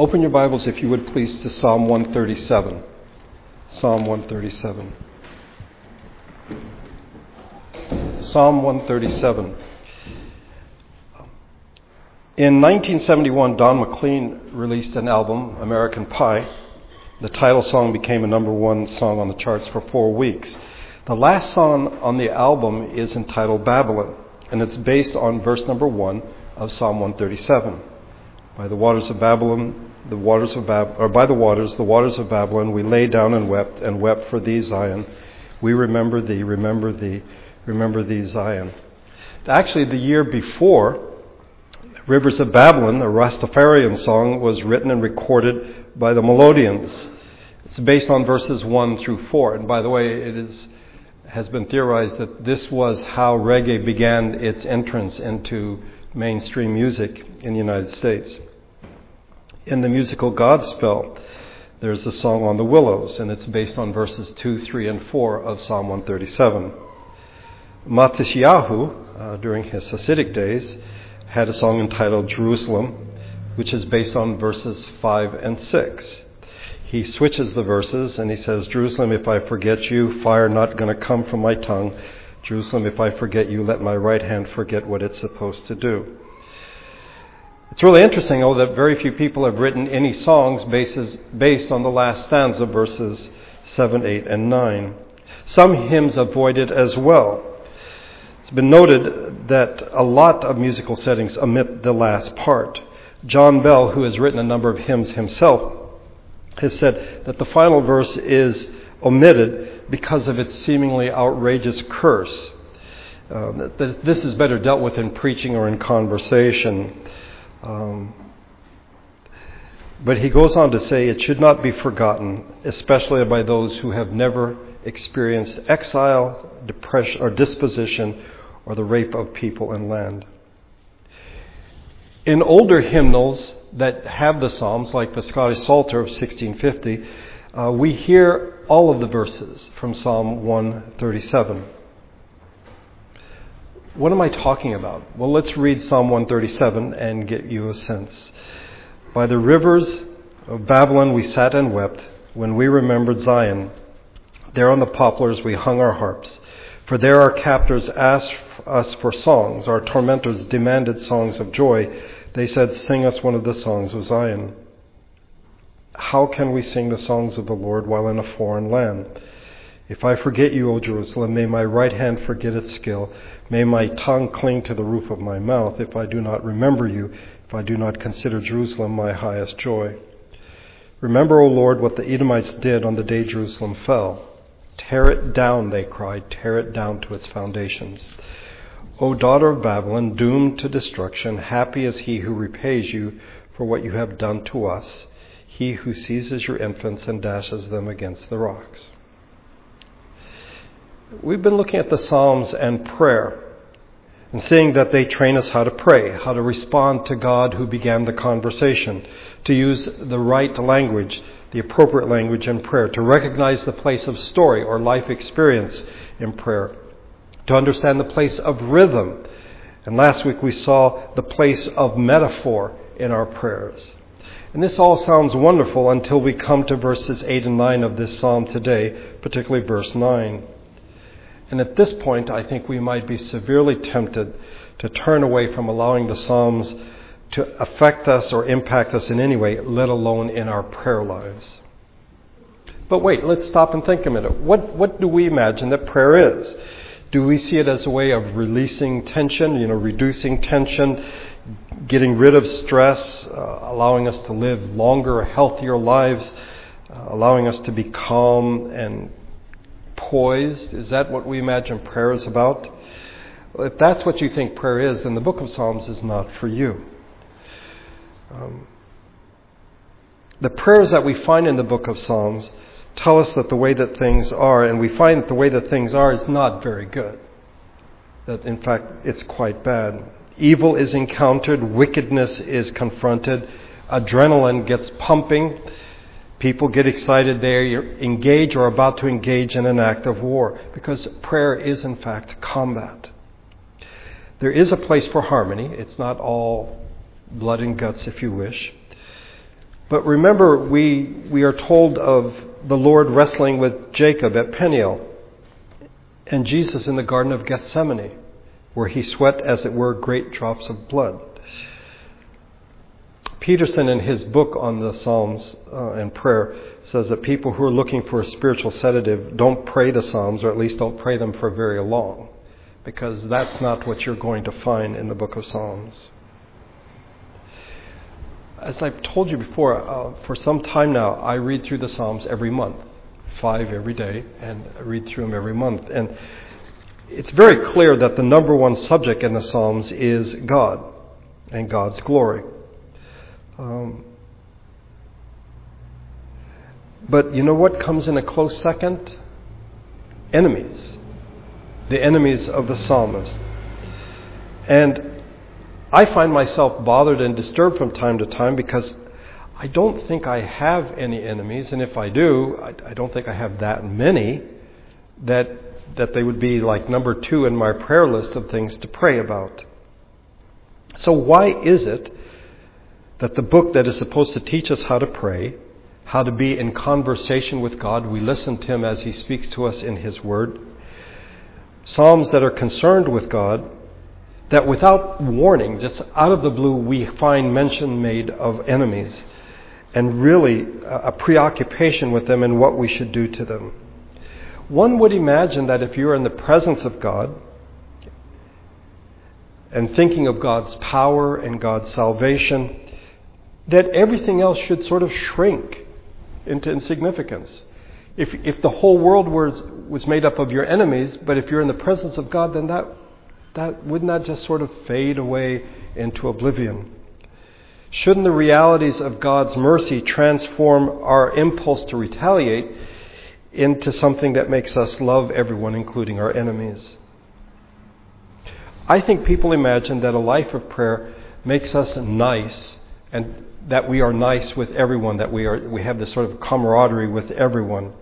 Open your Bibles, if you would please, to Psalm 137. Psalm 137. Psalm 137. In 1971, Don McLean released an album, American Pie. The title song became a number one song on the charts for 4 weeks. The last song on the album is entitled Babylon, and it's based on verse number 1 of Psalm 137. By the waters of Babylon, the waters of Babylon, we lay down and wept for thee, Zion. We remember thee, remember thee, remember thee, Zion. Actually, the year before, Rivers of Babylon, a Rastafarian song, was written and recorded by the Melodians. It's based on verses 1 through 4. And by the way, it has been theorized that this was how reggae began its entrance into mainstream music in the United States. In the musical Godspell, there's a song on the willows, and it's based on verses 2, 3, and 4 of Psalm 137. Matashiyahu, during his Hasidic days, had a song entitled Jerusalem, which is based on verses 5 and 6. He switches the verses and he says, Jerusalem, if I forget you, fire not going to come from my tongue. Jerusalem, if I forget you, let my right hand forget what it's supposed to do. It's really interesting, though, that very few people have written any songs based on the last stanza, verses 7, 8, and 9. Some hymns avoid it as well. It's been noted that a lot of musical settings omit the last part. John Bell, who has written a number of hymns himself, has said that the final verse is omitted because of its seemingly outrageous curse. This is better dealt with in preaching or in conversation. But he goes on to say it should not be forgotten, especially by those who have never experienced exile, depression, or dispossession, or the rape of people and land. In older hymnals that have the Psalms, like the Scottish Psalter of 1650, we hear all of the verses from Psalm 137. What am I talking about? Well, let's read Psalm 137 and get you a sense. By the rivers of Babylon we sat and wept when we remembered Zion. There on the poplars we hung our harps, for there our captors asked us for songs. Our tormentors demanded songs of joy. They said, sing us one of the songs of Zion. How can we sing the songs of the Lord while in a foreign land? If I forget you, O Jerusalem, may my right hand forget its skill. May my tongue cling to the roof of my mouth if I do not remember you, if I do not consider Jerusalem my highest joy. Remember, O Lord, what the Edomites did on the day Jerusalem fell. Tear it down, they cried, tear it down to its foundations. O daughter of Babylon, doomed to destruction, happy is he who repays you for what you have done to us, he who seizes your infants and dashes them against the rocks. We've been looking at the Psalms and prayer and seeing that they train us how to pray, how to respond to God who began the conversation, to use the right language, the appropriate language in prayer, to recognize the place of story or life experience in prayer, to understand the place of rhythm. And last week we saw the place of metaphor in our prayers. And this all sounds wonderful until we come to verses 8 and 9 of this psalm today, particularly verse 9. And at this point, I think we might be severely tempted to turn away from allowing the Psalms to affect us or impact us in any way, let alone in our prayer lives. But wait, let's stop and think a minute. What do we imagine that prayer is? Do we see it as a way of releasing tension, reducing tension, getting rid of stress, allowing us to live longer, healthier lives, allowing us to be calm and poised? Is that what we imagine prayer is about? Well, if that's what you think prayer is, then the book of Psalms is not for you. The prayers that we find in the book of Psalms tell us that the way that things are, and we find that the way that things are is not very good. That, in fact, it's quite bad. Evil is encountered, wickedness is confronted, adrenaline gets pumping, people get excited, they engage or are about to engage in an act of war, because prayer is, in fact, combat. There is a place for harmony. It's not all blood and guts, if you wish. But remember, we are told of the Lord wrestling with Jacob at Peniel and Jesus in the Garden of Gethsemane, where he sweat, as it were, great drops of blood. Peterson, in his book on the Psalms and prayer, says that people who are looking for a spiritual sedative don't pray the Psalms, or at least don't pray them for very long, because that's not what you're going to find in the book of Psalms. As I've told you before, for some time now, I read through the Psalms every month, 5 every day, and I read through them every month. And it's very clear that the number one subject in the Psalms is God and God's glory. But you know what comes in a close second? Enemies. The enemies of the psalmist. And I find myself bothered and disturbed from time to time because I don't think I have any enemies. And if I do, I don't think I have that many that they would be like number 2 in my prayer list of things to pray about. So why is it that the book that is supposed to teach us how to pray, how to be in conversation with God, we listen to Him as He speaks to us in His Word, Psalms that are concerned with God, that without warning, just out of the blue, we find mention made of enemies and really a preoccupation with them and what we should do to them? One would imagine that if you're in the presence of God and thinking of God's power and God's salvation, that everything else should sort of shrink into insignificance. If the whole world was made up of your enemies, but if you're in the presence of God, then that would not just sort of fade away into oblivion. Shouldn't the realities of God's mercy transform our impulse to retaliate into something that makes us love everyone, including our enemies? I think people imagine that a life of prayer makes us nice, and that we are nice with everyone, that we have this sort of camaraderie with everyone.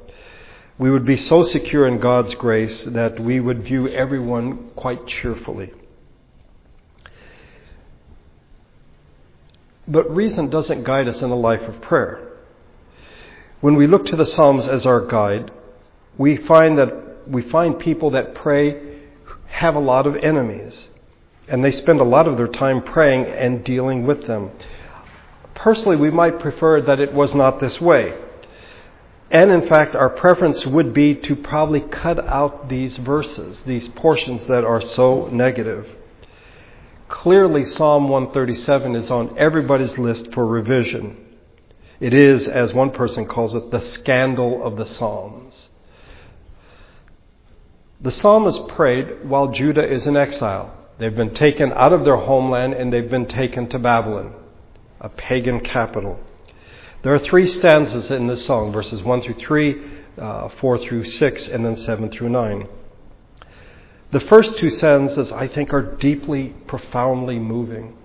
We would be so secure in God's grace that we would view everyone quite cheerfully. But reason doesn't guide us in a life of prayer. When we look to the Psalms as our guide, we find people that pray have a lot of enemies, and they spend a lot of their time praying and dealing with them. Personally, we might prefer that it was not this way. And in fact, our preference would be to probably cut out these verses, these portions that are so negative. Clearly, Psalm 137 is on everybody's list for revision. It is, as one person calls it, the scandal of the Psalms. The psalmist prayed while Judah is in exile. They've been taken out of their homeland and they've been taken to Babylon, a pagan capital. There are 3 stanzas in this song, verses 1 through 3, 4 through 6, and then 7 through 9. The first 2 stanzas, I think, are deeply, profoundly moving.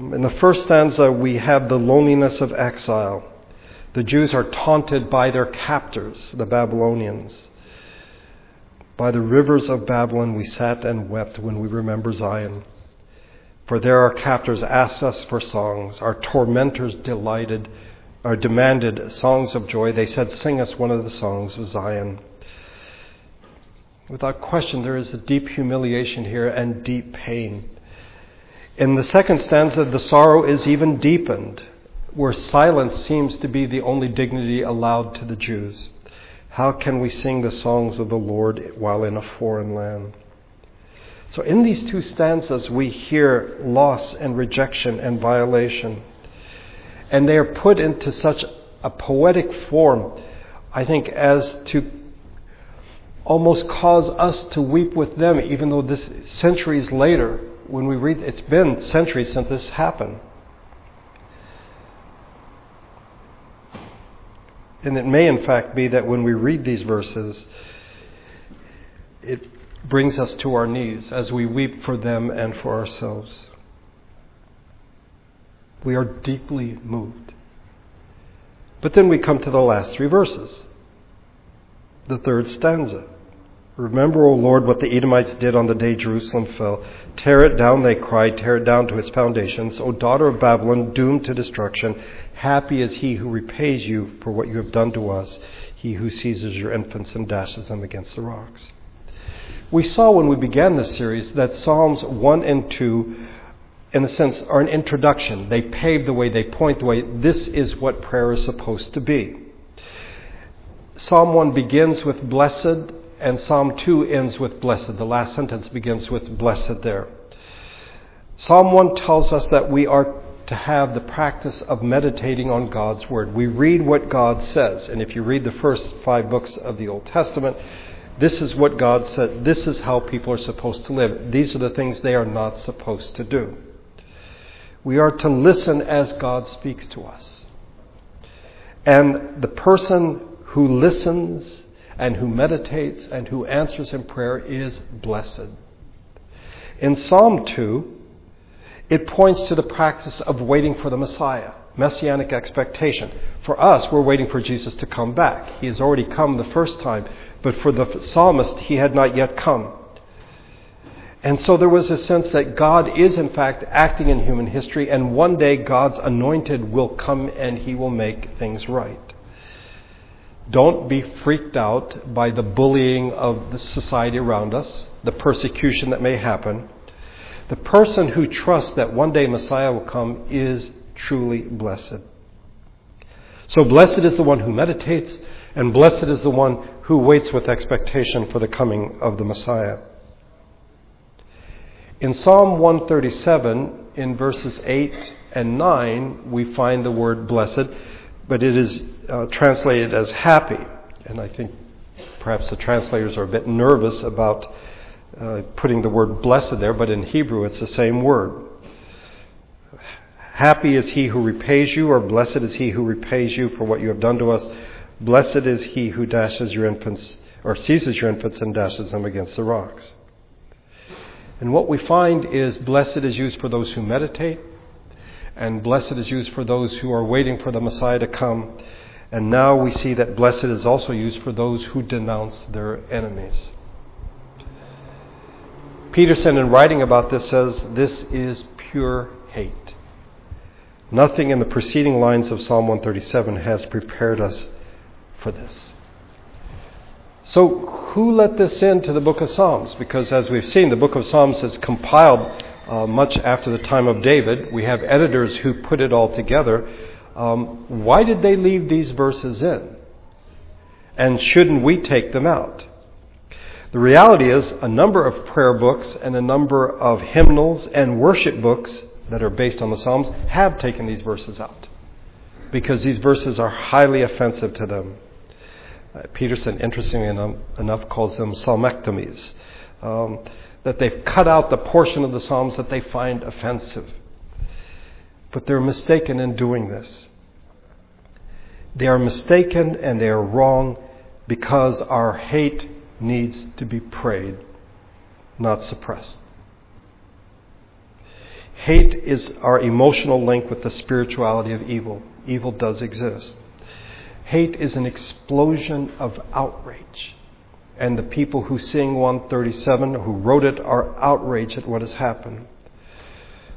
In the first stanza, we have the loneliness of exile. The Jews are taunted by their captors, the Babylonians. By the rivers of Babylon we sat and wept when we remember Zion. For there our captors asked us for songs. Our tormentors demanded songs of joy. They said, "Sing us one of the songs of Zion." Without question, there is a deep humiliation here and deep pain. In the second stanza, the sorrow is even deepened, where silence seems to be the only dignity allowed to the Jews. How can we sing the songs of the Lord while in a foreign land? So in these 2 stanzas, we hear loss and rejection and violation. And they are put into such a poetic form, I think, as to almost cause us to weep with them, even though this centuries later, when we read, it's been centuries since this happened. And it may, in fact, be that when we read these verses, it brings us to our knees as we weep for them and for ourselves. We are deeply moved. But then we come to the last 3 verses, the third stanza, Remember, O Lord, what the Edomites did on the day Jerusalem fell. Tear it down, they cried, tear it down to its foundations. O daughter of Babylon, doomed to destruction, happy is he who repays you for what you have done to us, he who seizes your infants and dashes them against the rocks. We saw when we began this series that Psalms 1 and 2, in a sense, are an introduction. They pave the way, they point the way. This is what prayer is supposed to be. Psalm 1 begins with blessed, and Psalm 2 ends with blessed. The last sentence begins with blessed there. Psalm 1 tells us that we are to have the practice of meditating on God's Word. We read what God says. And if you read the first 5 books of the Old Testament, this is what God said. This is how people are supposed to live. These are the things they are not supposed to do. We are to listen as God speaks to us. And the person who listens and who meditates and who answers in prayer is blessed. In Psalm 2, it points to the practice of waiting for the Messiah, messianic expectation. For us, we're waiting for Jesus to come back. He has already come the first time, but for the psalmist, he had not yet come. And so there was a sense that God is, in fact, acting in human history, and one day God's anointed will come and he will make things right. Don't be freaked out by the bullying of the society around us, the persecution that may happen. The person who trusts that one day Messiah will come is truly blessed. So blessed is the one who meditates, and blessed is the one who waits with expectation for the coming of the Messiah. In Psalm 137, in verses 8 and 9, we find the word blessed, but it is translated as happy. And I think perhaps the translators are a bit nervous about putting the word blessed there, but in Hebrew it's the same word. Happy is he who repays you, or blessed is he who repays you for what you have done to us. Blessed is he who dashes your infants, or seizes your infants and dashes them against the rocks. And what we find is blessed is used for those who meditate, and blessed is used for those who are waiting for the Messiah to come. And now we see that blessed is also used for those who denounce their enemies. Peterson, in writing about this, says this is pure hate. Nothing in the preceding lines of Psalm 137 has prepared us for this. So who let this into the book of Psalms? Because as we've seen, the book of Psalms is compiled much after the time of David. We have editors who put it all together. Why did they leave these verses in? And shouldn't we take them out? The reality is a number of prayer books and a number of hymnals and worship books that are based on the Psalms have taken these verses out because these verses are highly offensive to them. Peterson, interestingly enough, calls them psalmectomies. That they've cut out the portion of the Psalms that they find offensive. But they're mistaken in doing this. They are mistaken and they are wrong because our hate needs to be prayed, not suppressed. Hate is our emotional link with the spirituality of evil. Evil does exist. Hate is an explosion of outrage. And the people who sing 137, who wrote it, are outraged at what has happened.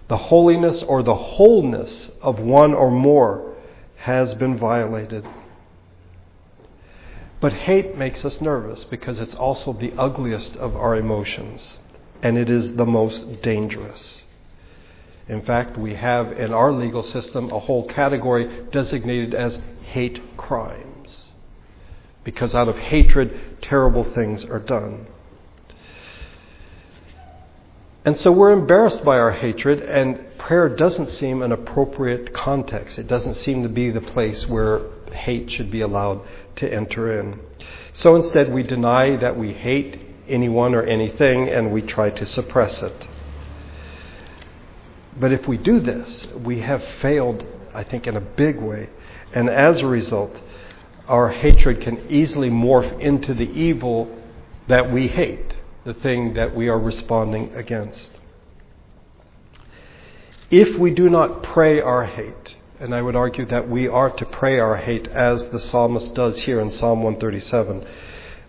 The holiness or the wholeness of one or more has been violated. But hate makes us nervous because it's also the ugliest of our emotions. And it is the most dangerous. In fact, we have in our legal system a whole category designated as hate crime. Because out of hatred, terrible things are done. And so we're embarrassed by our hatred, and prayer doesn't seem an appropriate context. It doesn't seem to be the place where hate should be allowed to enter in. So instead, we deny that we hate anyone or anything, and we try to suppress it. But if we do this, we have failed, I think, in a big way. And as a result, our hatred can easily morph into the evil that we hate, the thing that we are responding against. If we do not pray our hate, and I would argue that we are to pray our hate as the psalmist does here in Psalm 137,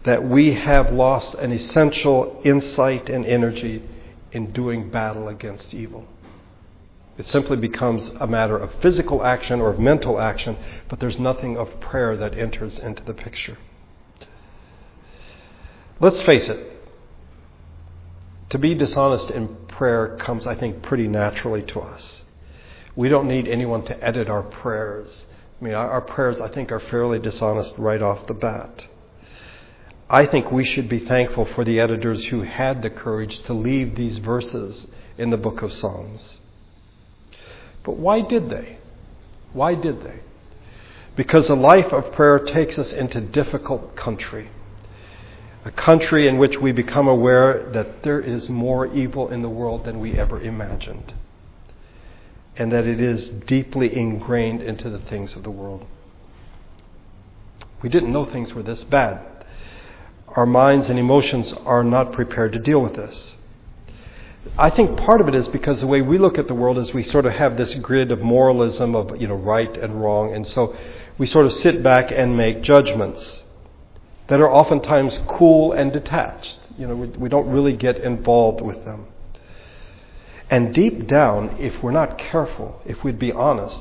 that we have lost an essential insight and energy in doing battle against evil. It simply becomes a matter of physical action or of mental action, but there's nothing of prayer that enters into the picture. Let's face it. To be dishonest in prayer comes, I think, pretty naturally to us. We don't need anyone to edit our prayers. I mean, our prayers, I think, are fairly dishonest right off the bat. I think we should be thankful for the editors who had the courage to leave these verses in the book of Psalms. But why did they? Why did they? Because the life of prayer takes us into difficult country. A country in which we become aware that there is more evil in the world than we ever imagined. And that it is deeply ingrained into the things of the world. We didn't know things were this bad. Our minds and emotions are not prepared to deal with this. I think part of it is because the way we look at the world is we sort of have this grid of moralism of, right and wrong. And so we sort of sit back and make judgments that are oftentimes cool and detached. We don't really get involved with them. And deep down, if we're not careful, if we'd be honest,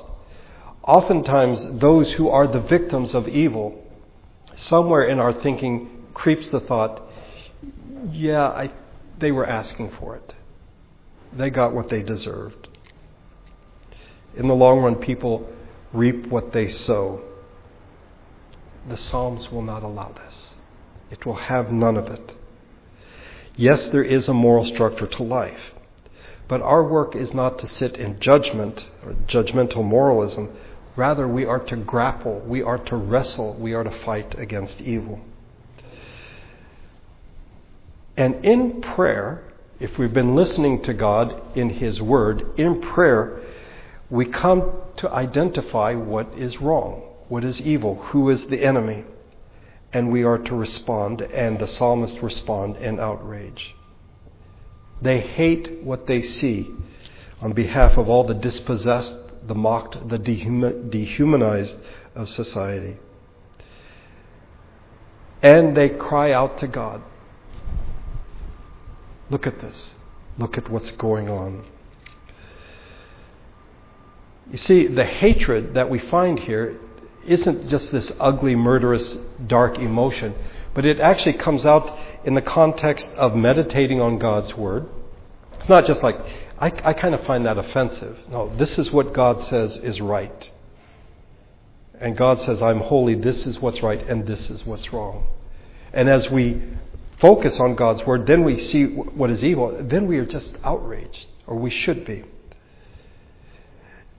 oftentimes those who are the victims of evil, somewhere in our thinking creeps the thought, they were asking for it. They got what they deserved. In the long run, people reap what they sow. The Psalms will not allow this. It will have none of it. Yes, there is a moral structure to life, but our work is not to sit in judgment or judgmental moralism. Rather, we are to grapple, we are to wrestle, we are to fight against evil. And in prayer, if we've been listening to God in His Word, in prayer, we come to identify what is wrong, what is evil, who is the enemy. And we are to respond, and the psalmist respond in outrage. They hate what they see on behalf of all the dispossessed, the mocked, the dehumanized of society. And they cry out to God. Look at this. Look at what's going on. You see, the hatred that we find here isn't just this ugly, murderous, dark emotion, but it actually comes out in the context of meditating on God's Word. It's not just like, I kind of find that offensive. No, this is what God says is right. And God says, I'm holy, this is what's right, and this is what's wrong. And as we focus on God's Word, then we see what is evil, then we are just outraged, or we should be.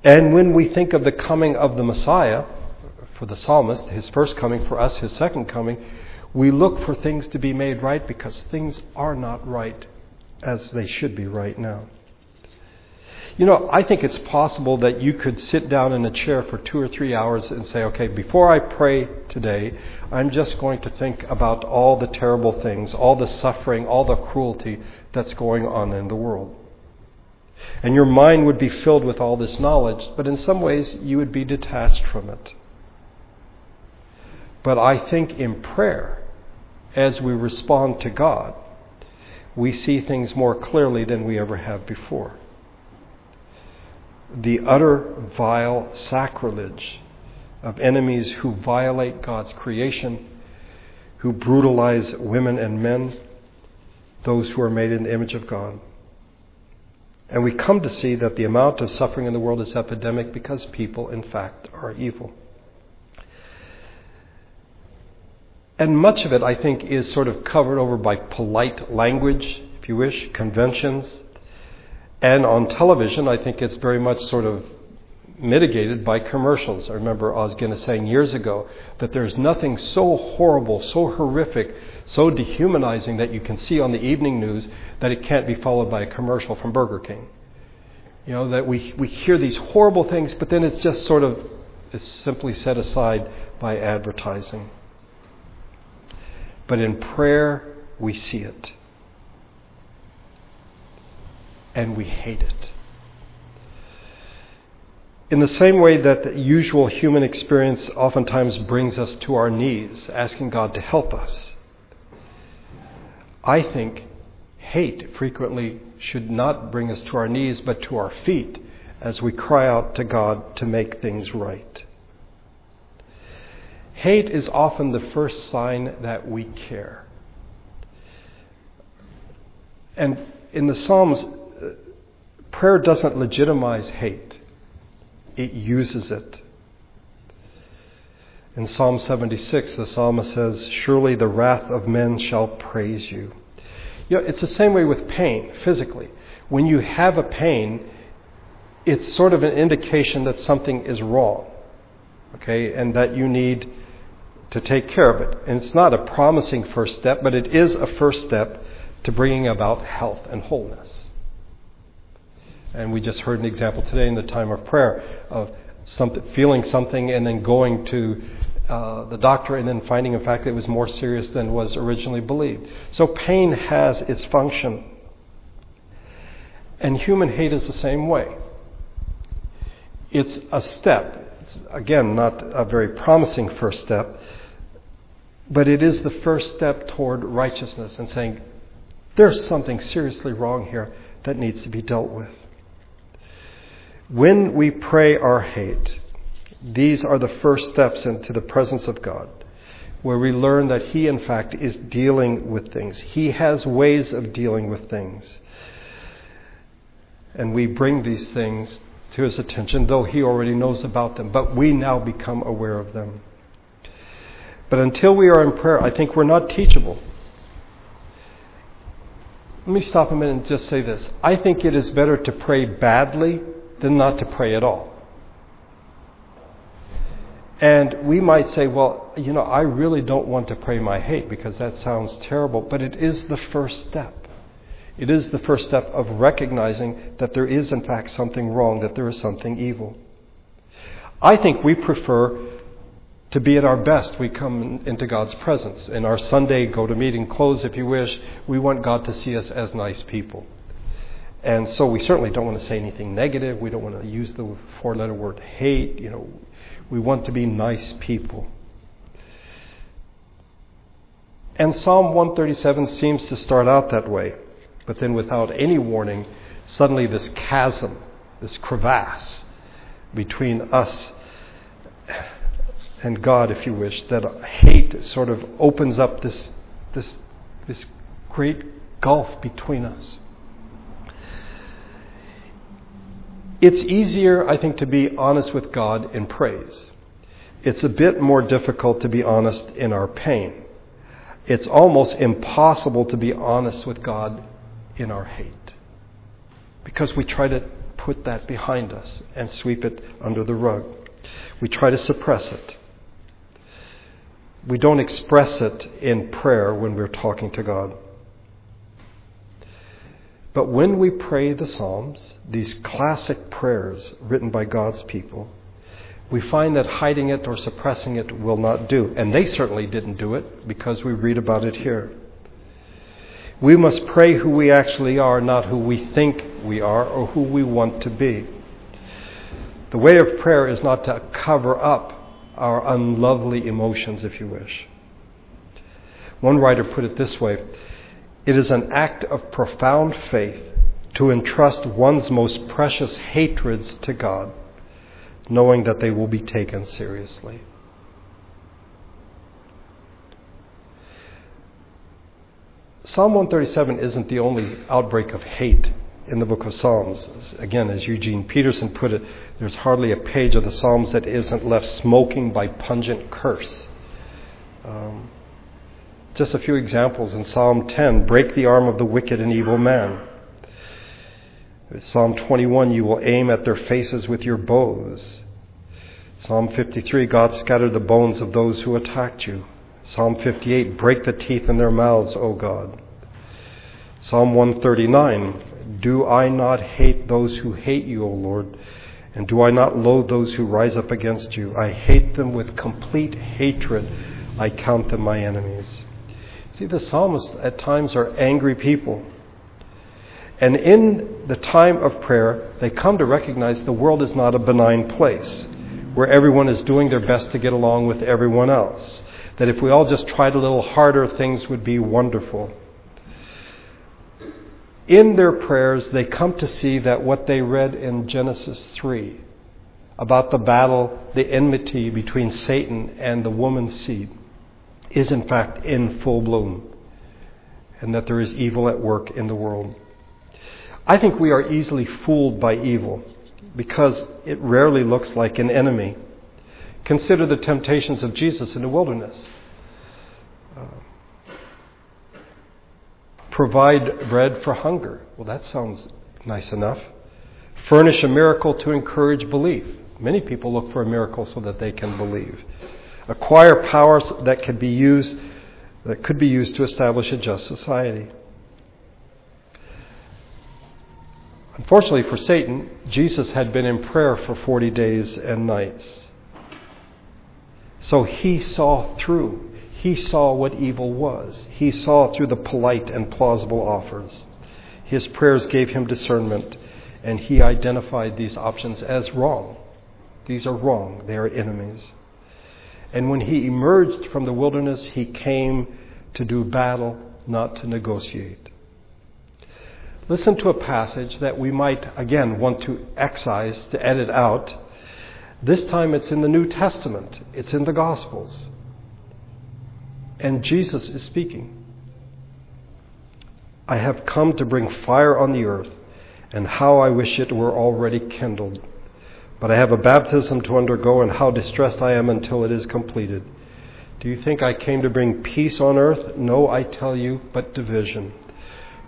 And when we think of the coming of the Messiah, for the psalmist, his first coming, for us, his second coming, we look for things to be made right because things are not right as they should be right now. I think it's possible that you could sit down in a chair for 2 or 3 hours and say, okay, before I pray today, I'm just going to think about all the terrible things, all the suffering, all the cruelty that's going on in the world. And your mind would be filled with all this knowledge, but in some ways you would be detached from it. But I think in prayer, as we respond to God, we see things more clearly than we ever have before. The utter vile sacrilege of enemies who violate God's creation, who brutalize women and men, those who are made in the image of God. And we come to see that the amount of suffering in the world is epidemic because people, in fact, are evil. And much of it, I think, is sort of covered over by polite language, if you wish, conventions. And on television, I think it's very much sort of mitigated by commercials. I remember Osgood saying years ago that there's nothing so horrible, so horrific, so dehumanizing that you can see on the evening news that it can't be followed by a commercial from Burger King. That we hear these horrible things, but then it's just sort of is simply set aside by advertising. But in prayer, we see it. And we hate it. In the same way that the usual human experience oftentimes brings us to our knees, asking God to help us, I think hate frequently should not bring us to our knees, but to our feet as we cry out to God to make things right. Hate is often the first sign that we care. And in the Psalms, prayer doesn't legitimize hate. It uses it. In Psalm 76, the psalmist says, "Surely the wrath of men shall praise you." You know, it's the same way with pain, physically. When you have a pain, it's sort of an indication that something is wrong, okay, and that you need to take care of it. And it's not a promising first step, but it is a first step to bringing about health and wholeness. And we just heard an example today in the time of prayer of feeling something and then going to the doctor and then finding, in fact, it was more serious than was originally believed. So pain has its function. And human hate is the same way. It's a step. It's, again, not a very promising first step, but it is the first step toward righteousness and saying, there's something seriously wrong here that needs to be dealt with. When we pray our hate, these are the first steps into the presence of God, where we learn that He, in fact, is dealing with things. He has ways of dealing with things. And we bring these things to His attention, though He already knows about them. But we now become aware of them. But until we are in prayer, I think we're not teachable. Let me stop a minute and just say this. I think it is better to pray badly than not to pray at all. And we might say, well, you know, I really don't want to pray my hate because that sounds terrible. But it is the first step. It is the first step of recognizing that there is, in fact, something wrong, that there is something evil. I think we prefer to be at our best. We come into God's presence. In our Sunday go-to-meeting clothes, if you wish, we want God to see us as nice people. And so we certainly don't want to say anything negative. We don't want to use the four-letter word hate. You know, we want to be nice people. And Psalm 137 seems to start out that way. But then without any warning, suddenly this chasm, this crevasse between us and God, if you wish, that hate sort of opens up this great gulf between us. It's easier, I think, to be honest with God in praise. It's a bit more difficult to be honest in our pain. It's almost impossible to be honest with God in our hate, because we try to put that behind us and sweep it under the rug. We try to suppress it. We don't express it in prayer when we're talking to God. But when we pray the Psalms, these classic prayers written by God's people, we find that hiding it or suppressing it will not do. And they certainly didn't do it, because we read about it here. We must pray who we actually are, not who we think we are or who we want to be. The way of prayer is not to cover up our unlovely emotions, if you wish. One writer put it this way: it is an act of profound faith to entrust one's most precious hatreds to God, knowing that they will be taken seriously. Psalm 137 isn't the only outbreak of hate in the book of Psalms. Again, as Eugene Peterson put it, there's hardly a page of the Psalms that isn't left smoking by pungent curse. Just a few examples. In Psalm 10, break the arm of the wicked and evil man. In Psalm 21, you will aim at their faces with your bows. Psalm 53, God scattered the bones of those who attacked you. Psalm 58, break the teeth in their mouths, O God. Psalm 139, do I not hate those who hate you, O Lord? And do I not loathe those who rise up against you? I hate them with complete hatred. I count them my enemies. See, the psalmists at times are angry people. And in the time of prayer, they come to recognize the world is not a benign place where everyone is doing their best to get along with everyone else. That if we all just tried a little harder, things would be wonderful. in their prayers, they come to see that what they read in Genesis 3 about the battle, the enmity between Satan and the woman's seed, is in fact in full bloom, and that there is evil at work in the world. I think we are easily fooled by evil because it rarely looks like an enemy. Consider the temptations of Jesus in the wilderness. Provide bread for hunger. Well, that sounds nice enough. Furnish a miracle to encourage belief. Many people look for a miracle so that they can believe. Acquire powers that could be used to establish a just society. Unfortunately for Satan, Jesus had been in prayer for 40 days and nights. So he saw through. He saw what evil was. He saw through the polite and plausible offers. His prayers gave him discernment, and he identified these options as wrong. These are wrong. They are enemies. And when he emerged from the wilderness, he came to do battle, not to negotiate. Listen to a passage that we might, again, want to excise, to edit out. This time it's in the New Testament. It's in the Gospels. And Jesus is speaking. "I have come to bring fire on the earth, and how I wish it were already kindled. But I have a baptism to undergo, and how distressed I am until it is completed. Do you think I came to bring peace on earth? No, I tell you, but division.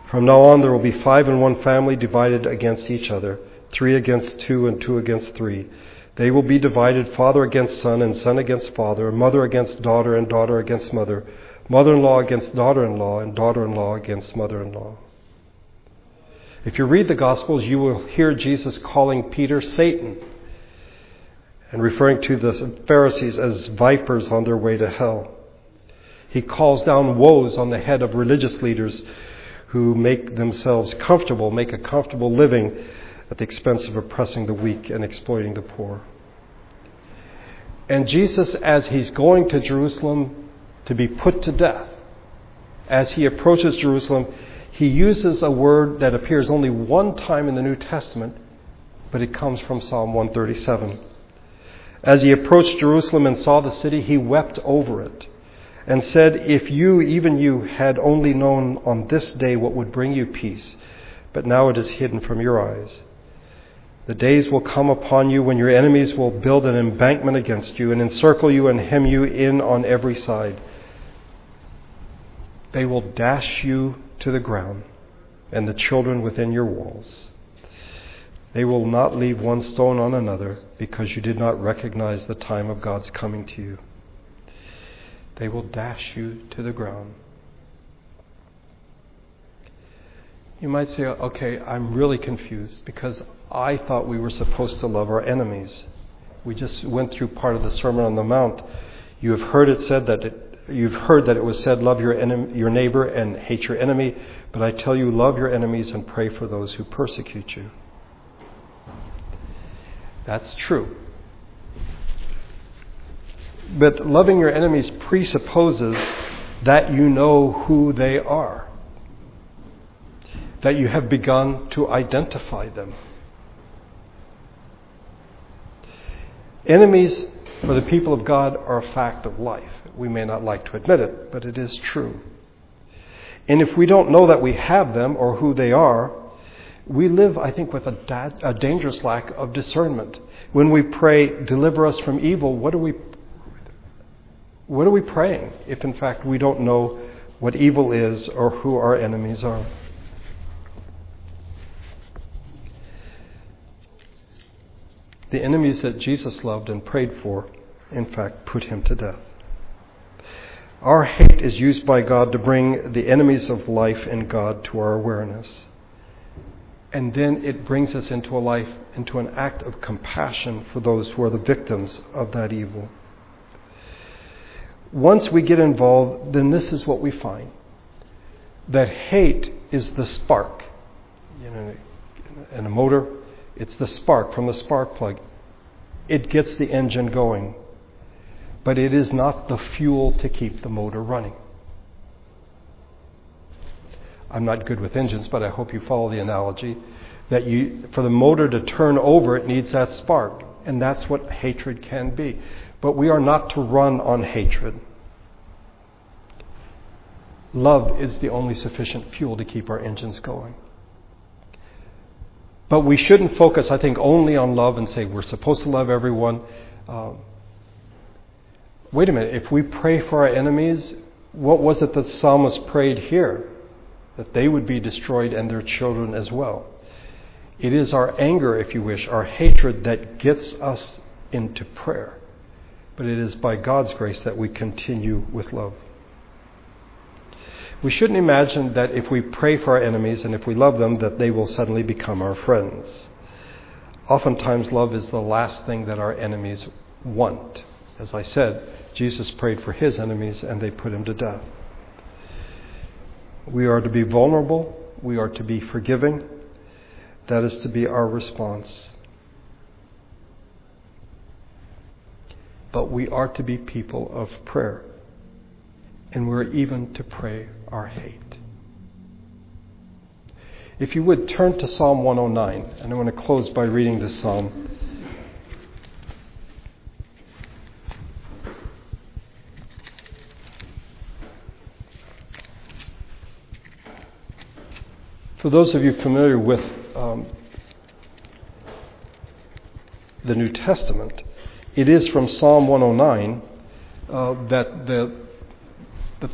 From now on there will be 5 in one family divided against each other, 3 against 2 and 2 against 3. They will be divided, father against son and son against father, mother against daughter and daughter against mother, mother-in-law against daughter-in-law and daughter-in-law against mother-in-law." If you read the Gospels, you will hear Jesus calling Peter Satan and referring to the Pharisees as vipers on their way to hell. He calls down woes on the head of religious leaders who make themselves comfortable, make a comfortable living at the expense of oppressing the weak and exploiting the poor. And Jesus, as he's going to Jerusalem to be put to death, as he approaches Jerusalem, he uses a word that appears only one time in the New Testament, but it comes from Psalm 137. "As he approached Jerusalem and saw the city, he wept over it and said, 'If you, even you, had only known on this day what would bring you peace, but now it is hidden from your eyes.' The days will come upon you when your enemies will build an embankment against you and encircle you and hem you in on every side. They will dash you to the ground and the children within your walls. They will not leave one stone on another because you did not recognize the time of God's coming to you." They will dash you to the ground. You might say, "Okay, I'm really confused because I thought we were supposed to love our enemies. We just went through part of the Sermon on the Mount. You've heard that it was said, love your neighbor and hate your enemy. But I tell you, love your enemies and pray for those who persecute you." That's true. But loving your enemies presupposes that you know who they are, that you have begun to identify them. Enemies for the people of God are a fact of life. We may not like to admit it, but it is true. And if we don't know that we have them or who they are, we live, I think, with a dangerous lack of discernment. When we pray, "Deliver us from evil," what are we praying if, in fact, we don't know what evil is or who our enemies are? The enemies that Jesus loved and prayed for, in fact, put him to death. Our hate is used by God to bring the enemies of life and God to our awareness. And then it brings us into an act of compassion for those who are the victims of that evil. Once we get involved, then this is what we find. That hate is the spark. You know, in a motor, it's the spark from the spark plug. It gets the engine going, but it is not the fuel to keep the motor running. I'm not good with engines, but I hope you follow the analogy, that for the motor to turn over, it needs that spark. And that's what hatred can be. But we are not to run on hatred. Love is the only sufficient fuel to keep our engines going. But we shouldn't focus, I think, only on love and say we're supposed to love everyone. Wait a minute, if we pray for our enemies, what was it that the psalmist prayed here? That they would be destroyed and their children as well. It is our anger, if you wish, our hatred that gets us into prayer. But it is by God's grace that we continue with love. We shouldn't imagine that if we pray for our enemies and if we love them, that they will suddenly become our friends. Oftentimes, love is the last thing that our enemies want. As I said, Jesus prayed for his enemies and they put him to death. We are to be vulnerable. We are to be forgiving. That is to be our response. But we are to be people of prayer. And we're even to pray our hate. If you would, turn to Psalm 109. And I want to close by reading this psalm. For those of you familiar with the New Testament, it is from Psalm 109 that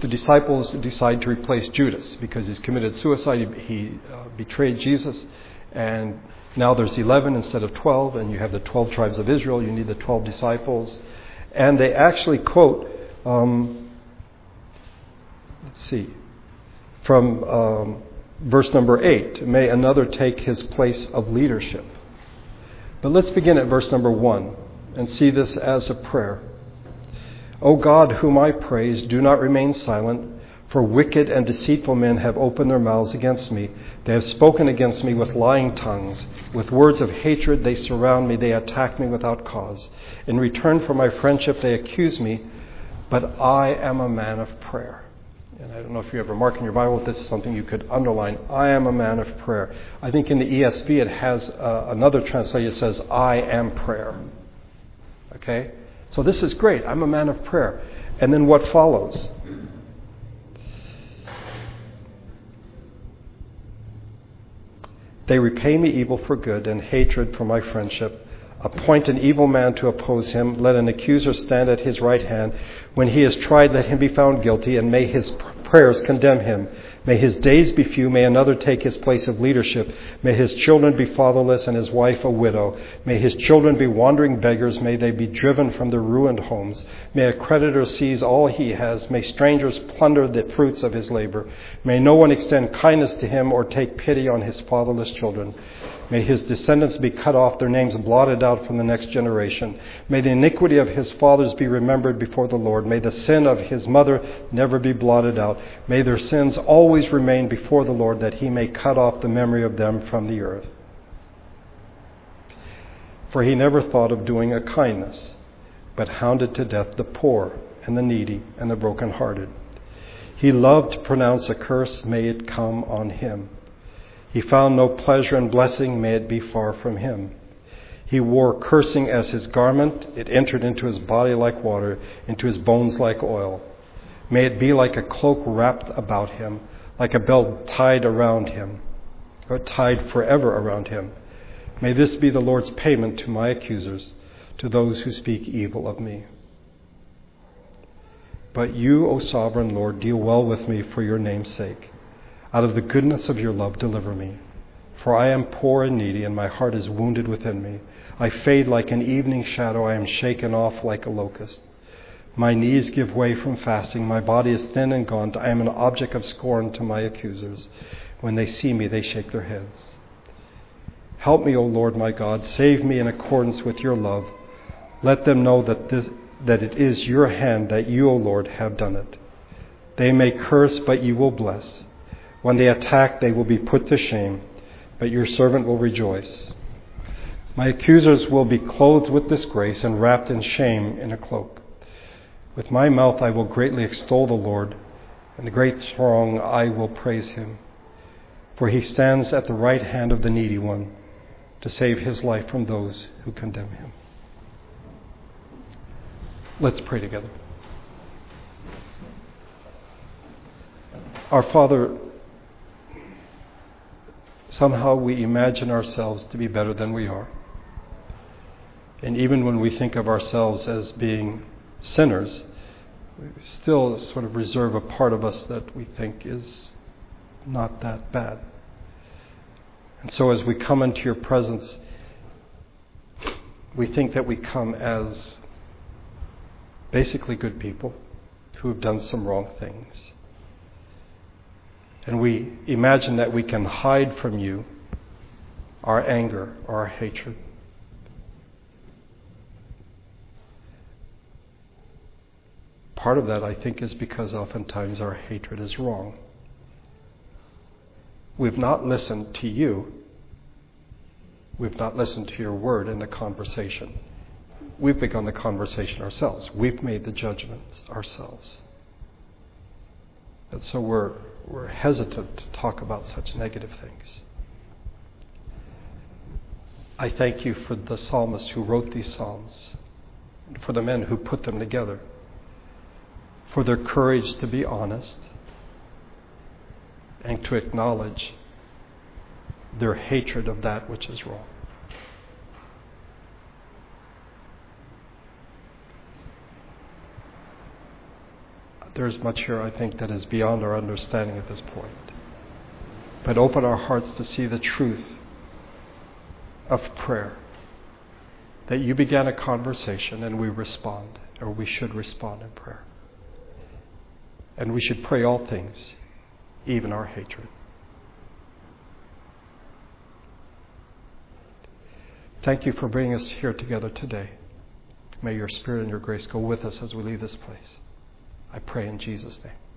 the disciples decide to replace Judas because he's committed suicide. He betrayed Jesus, and now there's 11 instead of 12, and you have the 12 tribes of Israel. You need the 12 disciples. And they actually quote, from verse number 8, may another take his place of leadership. But let's begin at verse number 1 and see this as a prayer. O God, whom I praise, do not remain silent, for wicked and deceitful men have opened their mouths against me. They have spoken against me with lying tongues. With words of hatred they surround me. They attack me without cause. In return for my friendship they accuse me, but I am a man of prayer. And I don't know if you ever mark in your Bible, if this is something you could underline. I am a man of prayer. I think in the ESV it has another translation that says, I am prayer. Okay? So this is great. I'm a man of prayer. And then what follows? They repay me evil for good and hatred for my friendship. Appoint an evil man to oppose him. Let an accuser stand at his right hand. When he is tried, let him be found guilty, and may his prayers condemn him. May his days be few. May another take his place of leadership. May his children be fatherless and his wife a widow. May his children be wandering beggars. May they be driven from their ruined homes. May a creditor seize all he has. May strangers plunder the fruits of his labor. May no one extend kindness to him or take pity on his fatherless children. May his descendants be cut off, their names blotted out from the next generation. May the iniquity of his fathers be remembered before the Lord. May the sin of his mother never be blotted out. May their sins always remain before the Lord, that he may cut off the memory of them from the earth. For he never thought of doing a kindness, but hounded to death the poor and the needy and the brokenhearted. He loved to pronounce a curse, may it come on him. He found no pleasure in blessing, may it be far from him. He wore cursing as his garment, it entered into his body like water, into his bones like oil. May it be like a cloak wrapped about him, like a belt tied around him, or tied forever around him. May this be the Lord's payment to my accusers, to those who speak evil of me. But you, O sovereign Lord, deal well with me for your name's sake. Out of the goodness of your love, deliver me. For I am poor and needy, and my heart is wounded within me. I fade like an evening shadow. I am shaken off like a locust. My knees give way from fasting. My body is thin and gaunt. I am an object of scorn to my accusers. When they see me, they shake their heads. Help me, O Lord my God. Save me in accordance with your love. Let them know that it is your hand, that you, O Lord, have done it. They may curse, but you will bless. When they attack, they will be put to shame, but your servant will rejoice. My accusers will be clothed with disgrace and wrapped in shame in a cloak. With my mouth I will greatly extol the Lord, and the great throng I will praise him. for he stands at the right hand of the needy one to save his life from those who condemn him. Let's pray together. Our Father, somehow we imagine ourselves to be better than we are. And even when we think of ourselves as being sinners, we still sort of reserve a part of us that we think is not that bad. And so as we come into your presence, we think that we come as basically good people who have done some wrong things. And we imagine that we can hide from you our anger, our hatred. Part of that, I think, is because oftentimes our hatred is wrong. We've not listened to you. We've not listened to your word in the conversation. We've begun the conversation ourselves. We've made the judgments ourselves. And so we're hesitant to talk about such negative things. I thank you for the psalmist who wrote these psalms, and for the men who put them together, for their courage to be honest and to acknowledge their hatred of that which is wrong. There is much here, I think, that is beyond our understanding at this point. But open our hearts to see the truth of prayer, that you began a conversation and we respond, or we should respond in prayer. And we should pray all things, even our hatred. Thank you for bringing us here together today. May your Spirit and your grace go with us as we leave this place. I pray in Jesus' name.